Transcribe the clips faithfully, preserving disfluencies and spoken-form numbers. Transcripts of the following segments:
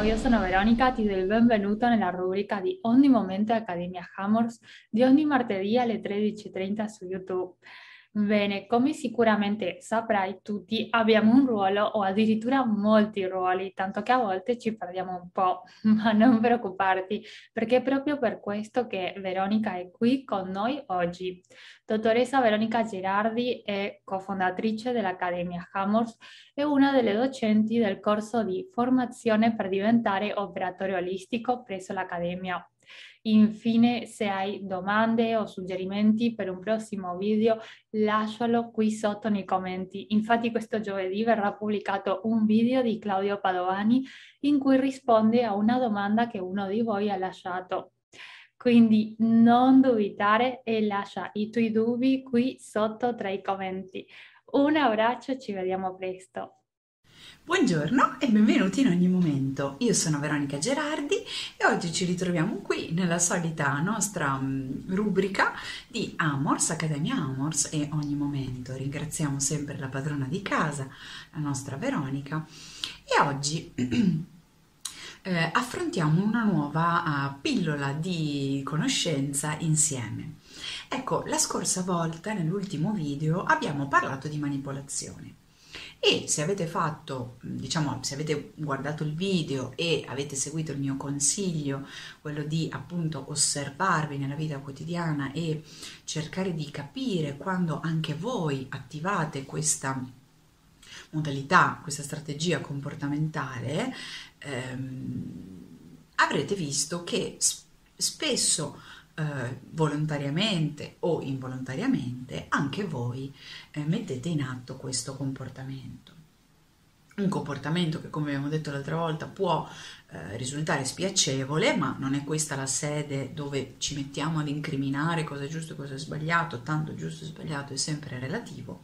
Ciao, io sono Veronica, ti do il benvenuto nella rubrica di Ogni Momento Accademia Hamors di ogni martedì alle tredici e trenta su YouTube. Bene, come sicuramente saprai tutti, abbiamo un ruolo o addirittura molti ruoli, tanto che a volte ci perdiamo un po', ma non preoccuparti, perché è proprio per questo che Veronica è qui con noi oggi. Dottoressa Veronica Gerardi è cofondatrice dell'Accademia Hamors e una delle docenti del corso di formazione per diventare operatore olistico presso l'Accademia. Infine, se hai domande o suggerimenti per un prossimo video, lascialo qui sotto nei commenti. Infatti questo giovedì verrà pubblicato un video di Claudio Padovani in cui risponde a una domanda che uno di voi ha lasciato. Quindi non dubitare e lascia i tuoi dubbi qui sotto tra i commenti. Un abbraccio, ci vediamo presto! Buongiorno e benvenuti in Ogni Momento. Io sono Veronica Gerardi e oggi ci ritroviamo qui nella solita nostra rubrica di Hamors, Accademia Hamors e Ogni Momento. Ringraziamo sempre la padrona di casa, la nostra Veronica, e oggi eh, affrontiamo una nuova uh, pillola di conoscenza insieme. Ecco, la scorsa volta, nell'ultimo video, abbiamo parlato di manipolazione. E se avete fatto, diciamo, se avete guardato il video e avete seguito il mio consiglio, quello di appunto osservarvi nella vita quotidiana e cercare di capire quando anche voi attivate questa modalità, questa strategia comportamentale, ehm, avrete visto che spesso Eh, volontariamente o involontariamente anche voi eh, mettete in atto questo comportamento, un comportamento che, come abbiamo detto l'altra volta, può eh, risultare spiacevole, ma non è questa la sede dove ci mettiamo ad incriminare cosa è giusto e cosa è sbagliato, tanto giusto e sbagliato è sempre relativo.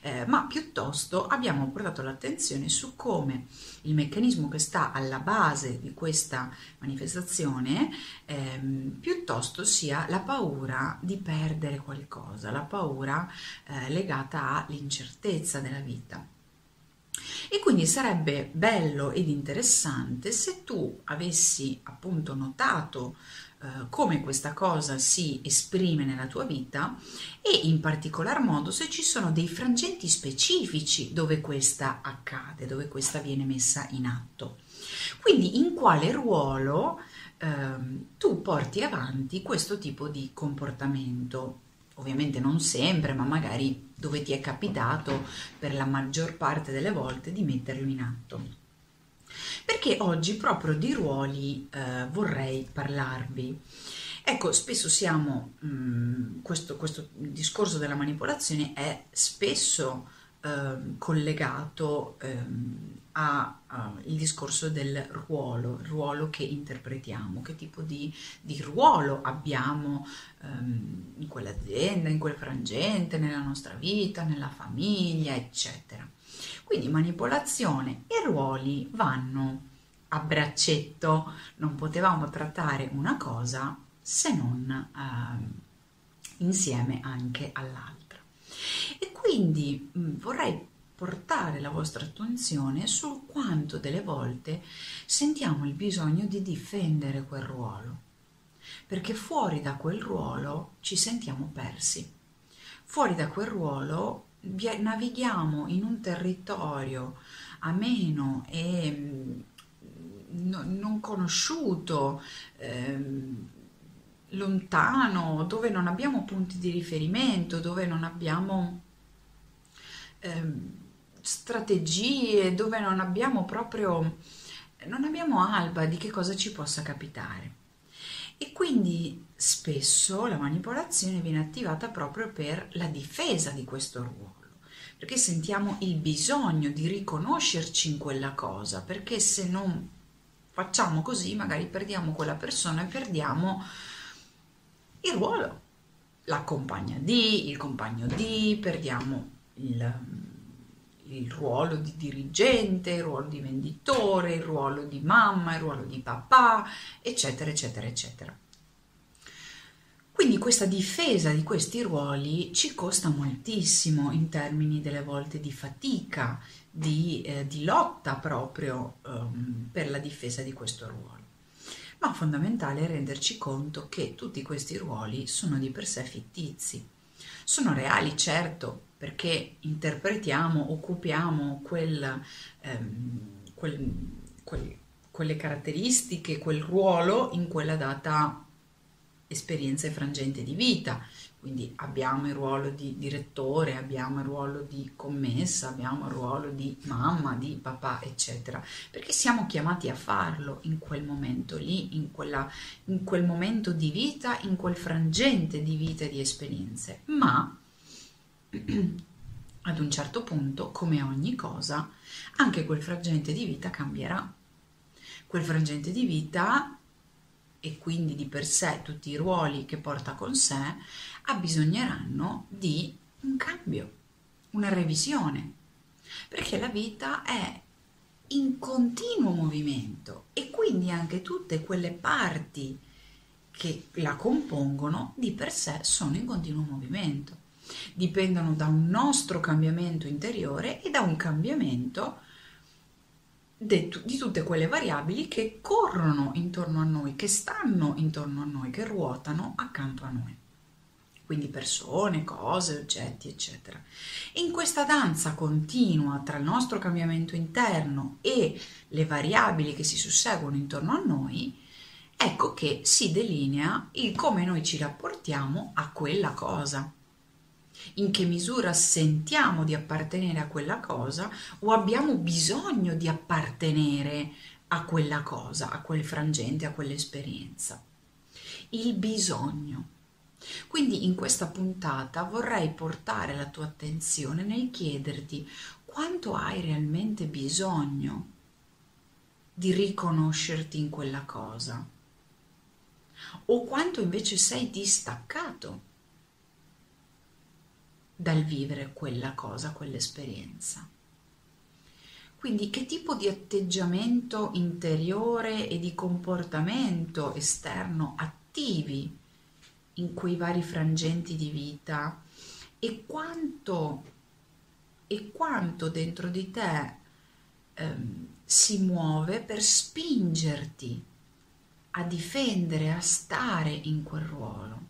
Eh, ma piuttosto abbiamo portato l'attenzione su come il meccanismo che sta alla base di questa manifestazione ehm, piuttosto sia la paura di perdere qualcosa, la paura eh, legata all'incertezza della vita. E quindi sarebbe bello ed interessante se tu avessi appunto notato Uh, come questa cosa si esprime nella tua vita e in particolar modo se ci sono dei frangenti specifici dove questa accade, dove questa viene messa in atto. Quindi in quale ruolo uh, tu porti avanti questo tipo di comportamento? Ovviamente non sempre, ma magari dove ti è capitato per la maggior parte delle volte di metterlo in atto. Perché oggi proprio di ruoli eh, vorrei parlarvi. Ecco, spesso siamo, mh, questo, questo discorso della manipolazione è spesso eh, collegato eh, al discorso del ruolo, il ruolo che interpretiamo, che tipo di, di ruolo abbiamo ehm, in quell'azienda, in quel frangente, nella nostra vita, nella famiglia, eccetera. Quindi manipolazione e ruoli vanno a braccetto, non potevamo trattare una cosa se non eh, insieme anche all'altra. E quindi mh, vorrei portare la vostra attenzione su quanto delle volte sentiamo il bisogno di difendere quel ruolo, perché fuori da quel ruolo ci sentiamo persi, fuori da quel ruolo navighiamo in un territorio ameno e non conosciuto, ehm, lontano, dove non abbiamo punti di riferimento, dove non abbiamo ehm, strategie, dove non abbiamo proprio, non abbiamo alba di che cosa ci possa capitare. E quindi spesso la manipolazione viene attivata proprio per la difesa di questo ruolo, perché sentiamo il bisogno di riconoscerci in quella cosa, perché se non facciamo così magari perdiamo quella persona e perdiamo il ruolo, la compagna di, il compagno di, perdiamo il, il ruolo di dirigente, il ruolo di venditore, il ruolo di mamma, il ruolo di papà, eccetera, eccetera, eccetera. Quindi questa difesa di questi ruoli ci costa moltissimo in termini delle volte di fatica, di, eh, di lotta proprio um, per la difesa di questo ruolo. Ma fondamentale è renderci conto che tutti questi ruoli sono di per sé fittizi. Sono reali, certo, perché interpretiamo, occupiamo quel, ehm, quel, quel, quelle caratteristiche, quel ruolo in quella data esperienza e frangente di vita. Quindi abbiamo il ruolo di direttore, abbiamo il ruolo di commessa, abbiamo il ruolo di mamma, di papà, eccetera, perché siamo chiamati a farlo in quel momento lì, in, quella, in quel momento di vita, in quel frangente di vita e di esperienze. Ma ad un certo punto, come ogni cosa, anche quel frangente di vita cambierà. Quel frangente di vita, e quindi di per sé tutti i ruoli che porta con sé, abbisogneranno di un cambio, una revisione, perché la vita è in continuo movimento e quindi anche tutte quelle parti che la compongono di per sé sono in continuo movimento, dipendono da un nostro cambiamento interiore e da un cambiamento di tutte quelle variabili che corrono intorno a noi, che stanno intorno a noi, che ruotano accanto a noi. Quindi persone, cose, oggetti, eccetera. In questa danza continua tra il nostro cambiamento interno e le variabili che si susseguono intorno a noi, ecco che si delinea il come noi ci rapportiamo a quella cosa. In che misura sentiamo di appartenere a quella cosa o abbiamo bisogno di appartenere a quella cosa, a quel frangente, a quell'esperienza. Il bisogno. Quindi in questa puntata vorrei portare la tua attenzione nel chiederti quanto hai realmente bisogno di riconoscerti in quella cosa o quanto invece sei distaccato dal vivere quella cosa, quell'esperienza. Quindi che tipo di atteggiamento interiore e di comportamento esterno attivi in quei vari frangenti di vita e quanto, e quanto dentro di te ehm, si muove per spingerti a difendere, a stare in quel ruolo.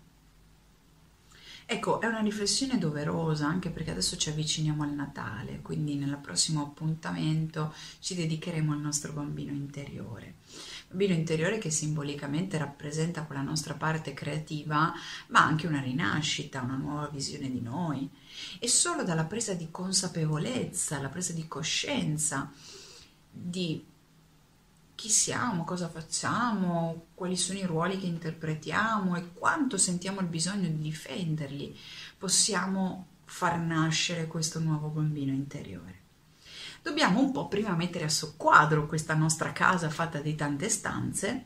Ecco, è una riflessione doverosa anche perché adesso ci avviciniamo al Natale, quindi nel prossimo appuntamento ci dedicheremo al nostro bambino interiore. Bambino interiore che simbolicamente rappresenta quella nostra parte creativa, ma anche una rinascita, una nuova visione di noi. E solo dalla presa di consapevolezza, la presa di coscienza di chi siamo, cosa facciamo, quali sono i ruoli che interpretiamo e quanto sentiamo il bisogno di difenderli, possiamo far nascere questo nuovo bambino interiore. Dobbiamo un po' prima mettere a soqquadro questa nostra casa fatta di tante stanze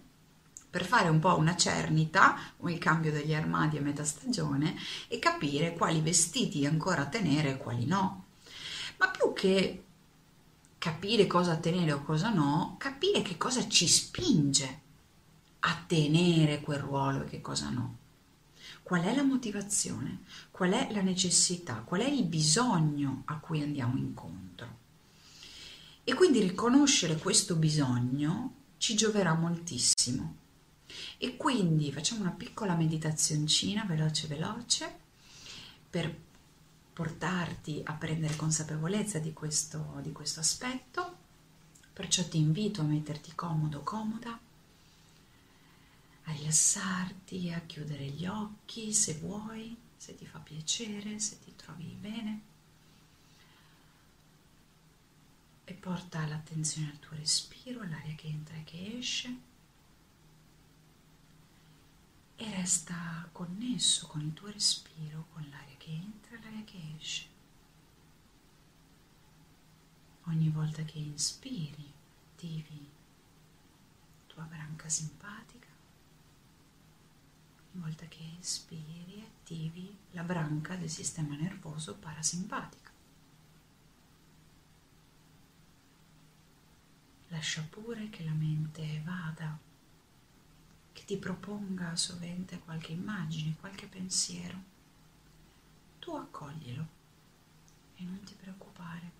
per fare un po' una cernita o il cambio degli armadi a metà stagione e capire quali vestiti ancora tenere e quali no. Ma più che capire cosa tenere o cosa no, capire che cosa ci spinge a tenere quel ruolo e che cosa no. Qual è la motivazione? Qual è la necessità? Qual è il bisogno a cui andiamo incontro? E quindi riconoscere questo bisogno ci gioverà moltissimo. E quindi facciamo una piccola meditazioncina, veloce veloce, per portarti a prendere consapevolezza di questo, di questo aspetto, perciò ti invito a metterti comodo o comoda, a rilassarti, a chiudere gli occhi se vuoi, se ti fa piacere, se ti trovi bene, e porta l'attenzione al tuo respiro, all'aria che entra e che esce, e resta connesso con il tuo respiro, con l'aria che entra e l'aria che esce. Ogni volta che inspiri, attivi la tua branca simpatica, ogni volta che espiri, attivi la branca del sistema nervoso parasimpatica. Lascia pure che la mente vada, che ti proponga sovente qualche immagine, qualche pensiero, tu accoglilo e non ti preoccupare.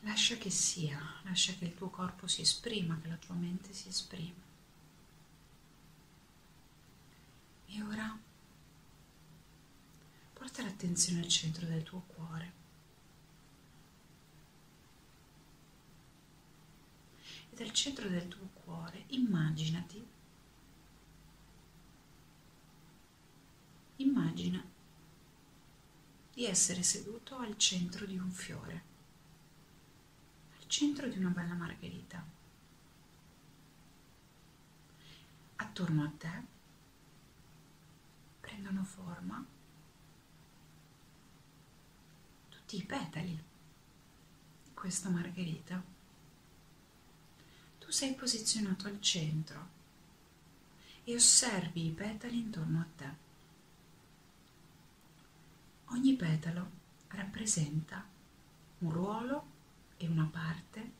Lascia che sia, lascia che il tuo corpo si esprima, che la tua mente si esprima. E ora porta l'attenzione al centro del tuo cuore. E dal centro del tuo cuore immaginati, immagina di essere seduto al centro di un fiore, al centro di una bella margherita. Attorno a te prendono forma tutti i petali di questa margherita. Tu sei posizionato al centro e osservi i petali intorno a te. Ogni petalo rappresenta un ruolo e una parte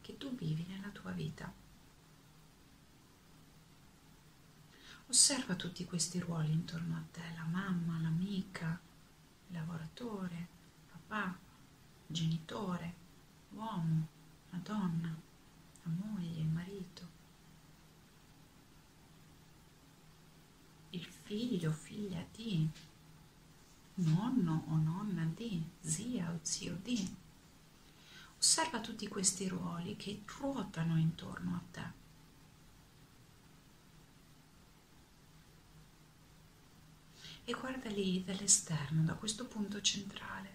che tu vivi nella tua vita. Osserva tutti questi ruoli intorno a te, la mamma, l'amica, il lavoratore, papà, genitore, uomo, la donna, la moglie, il marito, il figlio, figlia di, nonno o nonna di, zia o zio di. Osserva tutti questi ruoli che ruotano intorno a te. E guardali dall'esterno, da questo punto centrale.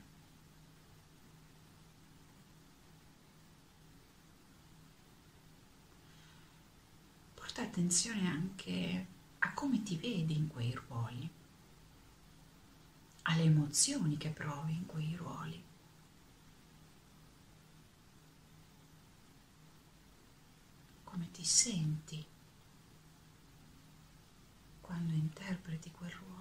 Porta attenzione anche a come ti vedi in quei ruoli, alle emozioni che provi in quei ruoli. Come ti senti quando interpreti quel ruolo?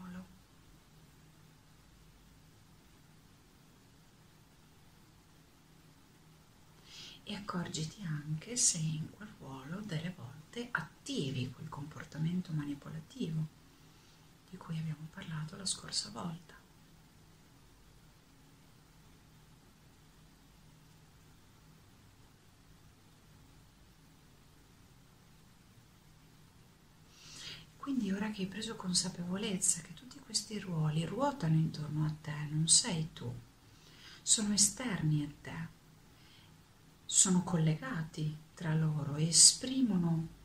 E accorgiti anche se in quel ruolo delle volte attivi quel comportamento manipolativo di cui abbiamo parlato la scorsa volta. Quindi ora che hai preso consapevolezza che tutti questi ruoli ruotano intorno a te, non sei tu, sono esterni a te, sono collegati tra loro e esprimono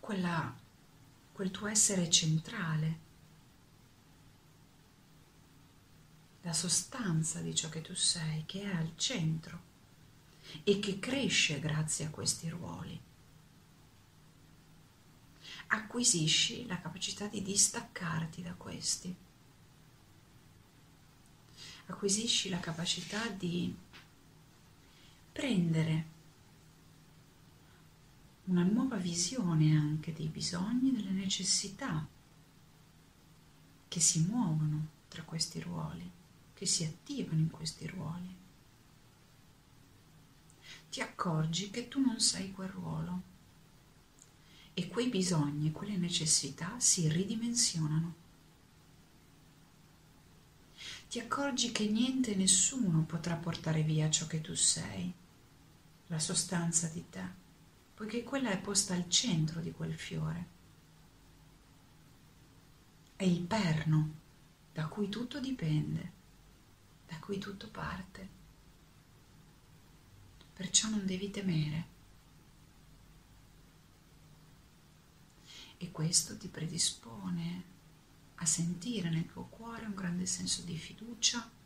Quella, quel tuo essere centrale, la sostanza di ciò che tu sei, che è al centro e che cresce grazie a questi ruoli. Acquisisci la capacità di distaccarti da questi, acquisisci la capacità di prendere una nuova visione anche dei bisogni, delle necessità che si muovono tra questi ruoli, che si attivano in questi ruoli. Ti accorgi che tu non sei quel ruolo e quei bisogni e quelle necessità si ridimensionano. Ti accorgi che niente e nessuno potrà portare via ciò che tu sei, la sostanza di te, poiché quella è posta al centro di quel fiore. È il perno da cui tutto dipende, da cui tutto parte. Perciò non devi temere. E questo ti predispone a sentire nel tuo cuore un grande senso di fiducia,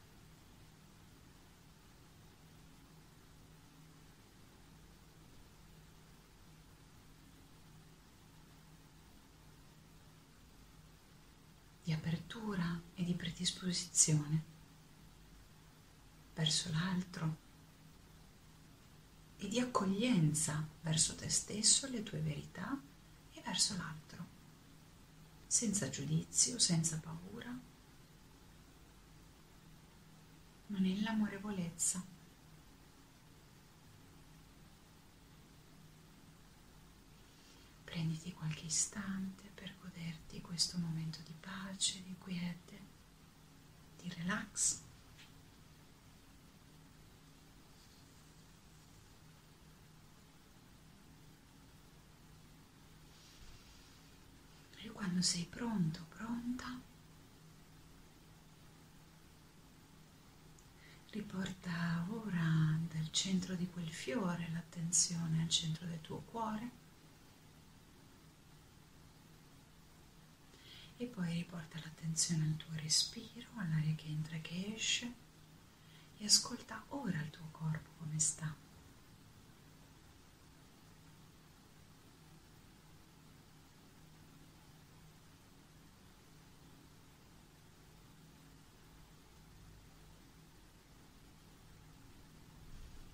di apertura e di predisposizione verso l'altro e di accoglienza verso te stesso, le tue verità e verso l'altro, senza giudizio, senza paura, ma nell'amorevolezza. prenditi qualche istante per goderti questo momento di pace, di quiete, di relax. E quando sei pronto, pronta, riporta ora dal centro di quel fiore l'attenzione al centro del tuo cuore. E poi riporta l'attenzione al tuo respiro, all'aria che entra e che esce, e ascolta ora il tuo corpo come sta.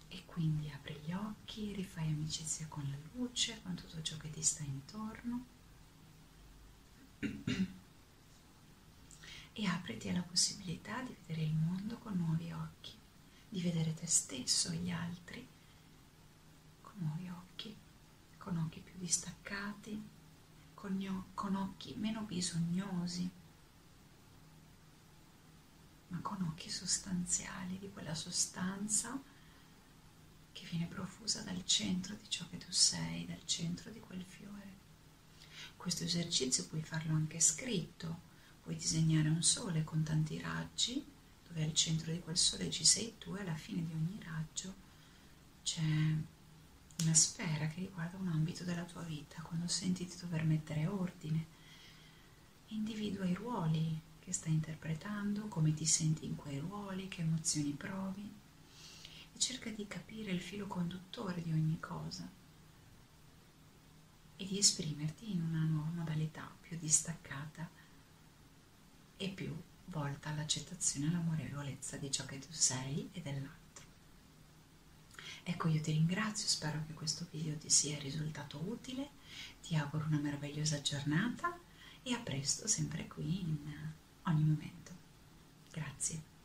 E quindi apri gli occhi, rifai amicizia con la luce, con tutto ciò che ti sta intorno. E apriti alla possibilità di vedere il mondo con nuovi occhi, di vedere te stesso e gli altri con nuovi occhi, con occhi più distaccati, con, con occhi meno bisognosi, ma con occhi sostanziali, di quella sostanza che viene profusa dal centro di ciò che tu sei, dal centro di quel fiore. Questo esercizio puoi farlo anche scritto, puoi disegnare un sole con tanti raggi, dove al centro di quel sole ci sei tu e alla fine di ogni raggio c'è una sfera che riguarda un ambito della tua vita. Quando senti di dover mettere ordine, individua i ruoli che stai interpretando, come ti senti in quei ruoli, che emozioni provi, e cerca di capire il filo conduttore di ogni cosa e di esprimerti in una nuova modalità più distaccata e più volta all'accettazione e all'amorevolezza di ciò che tu sei e dell'altro. Ecco, io ti ringrazio, spero che questo video ti sia risultato utile, ti auguro una meravigliosa giornata e a presto, sempre qui in Ogni Momento. Grazie.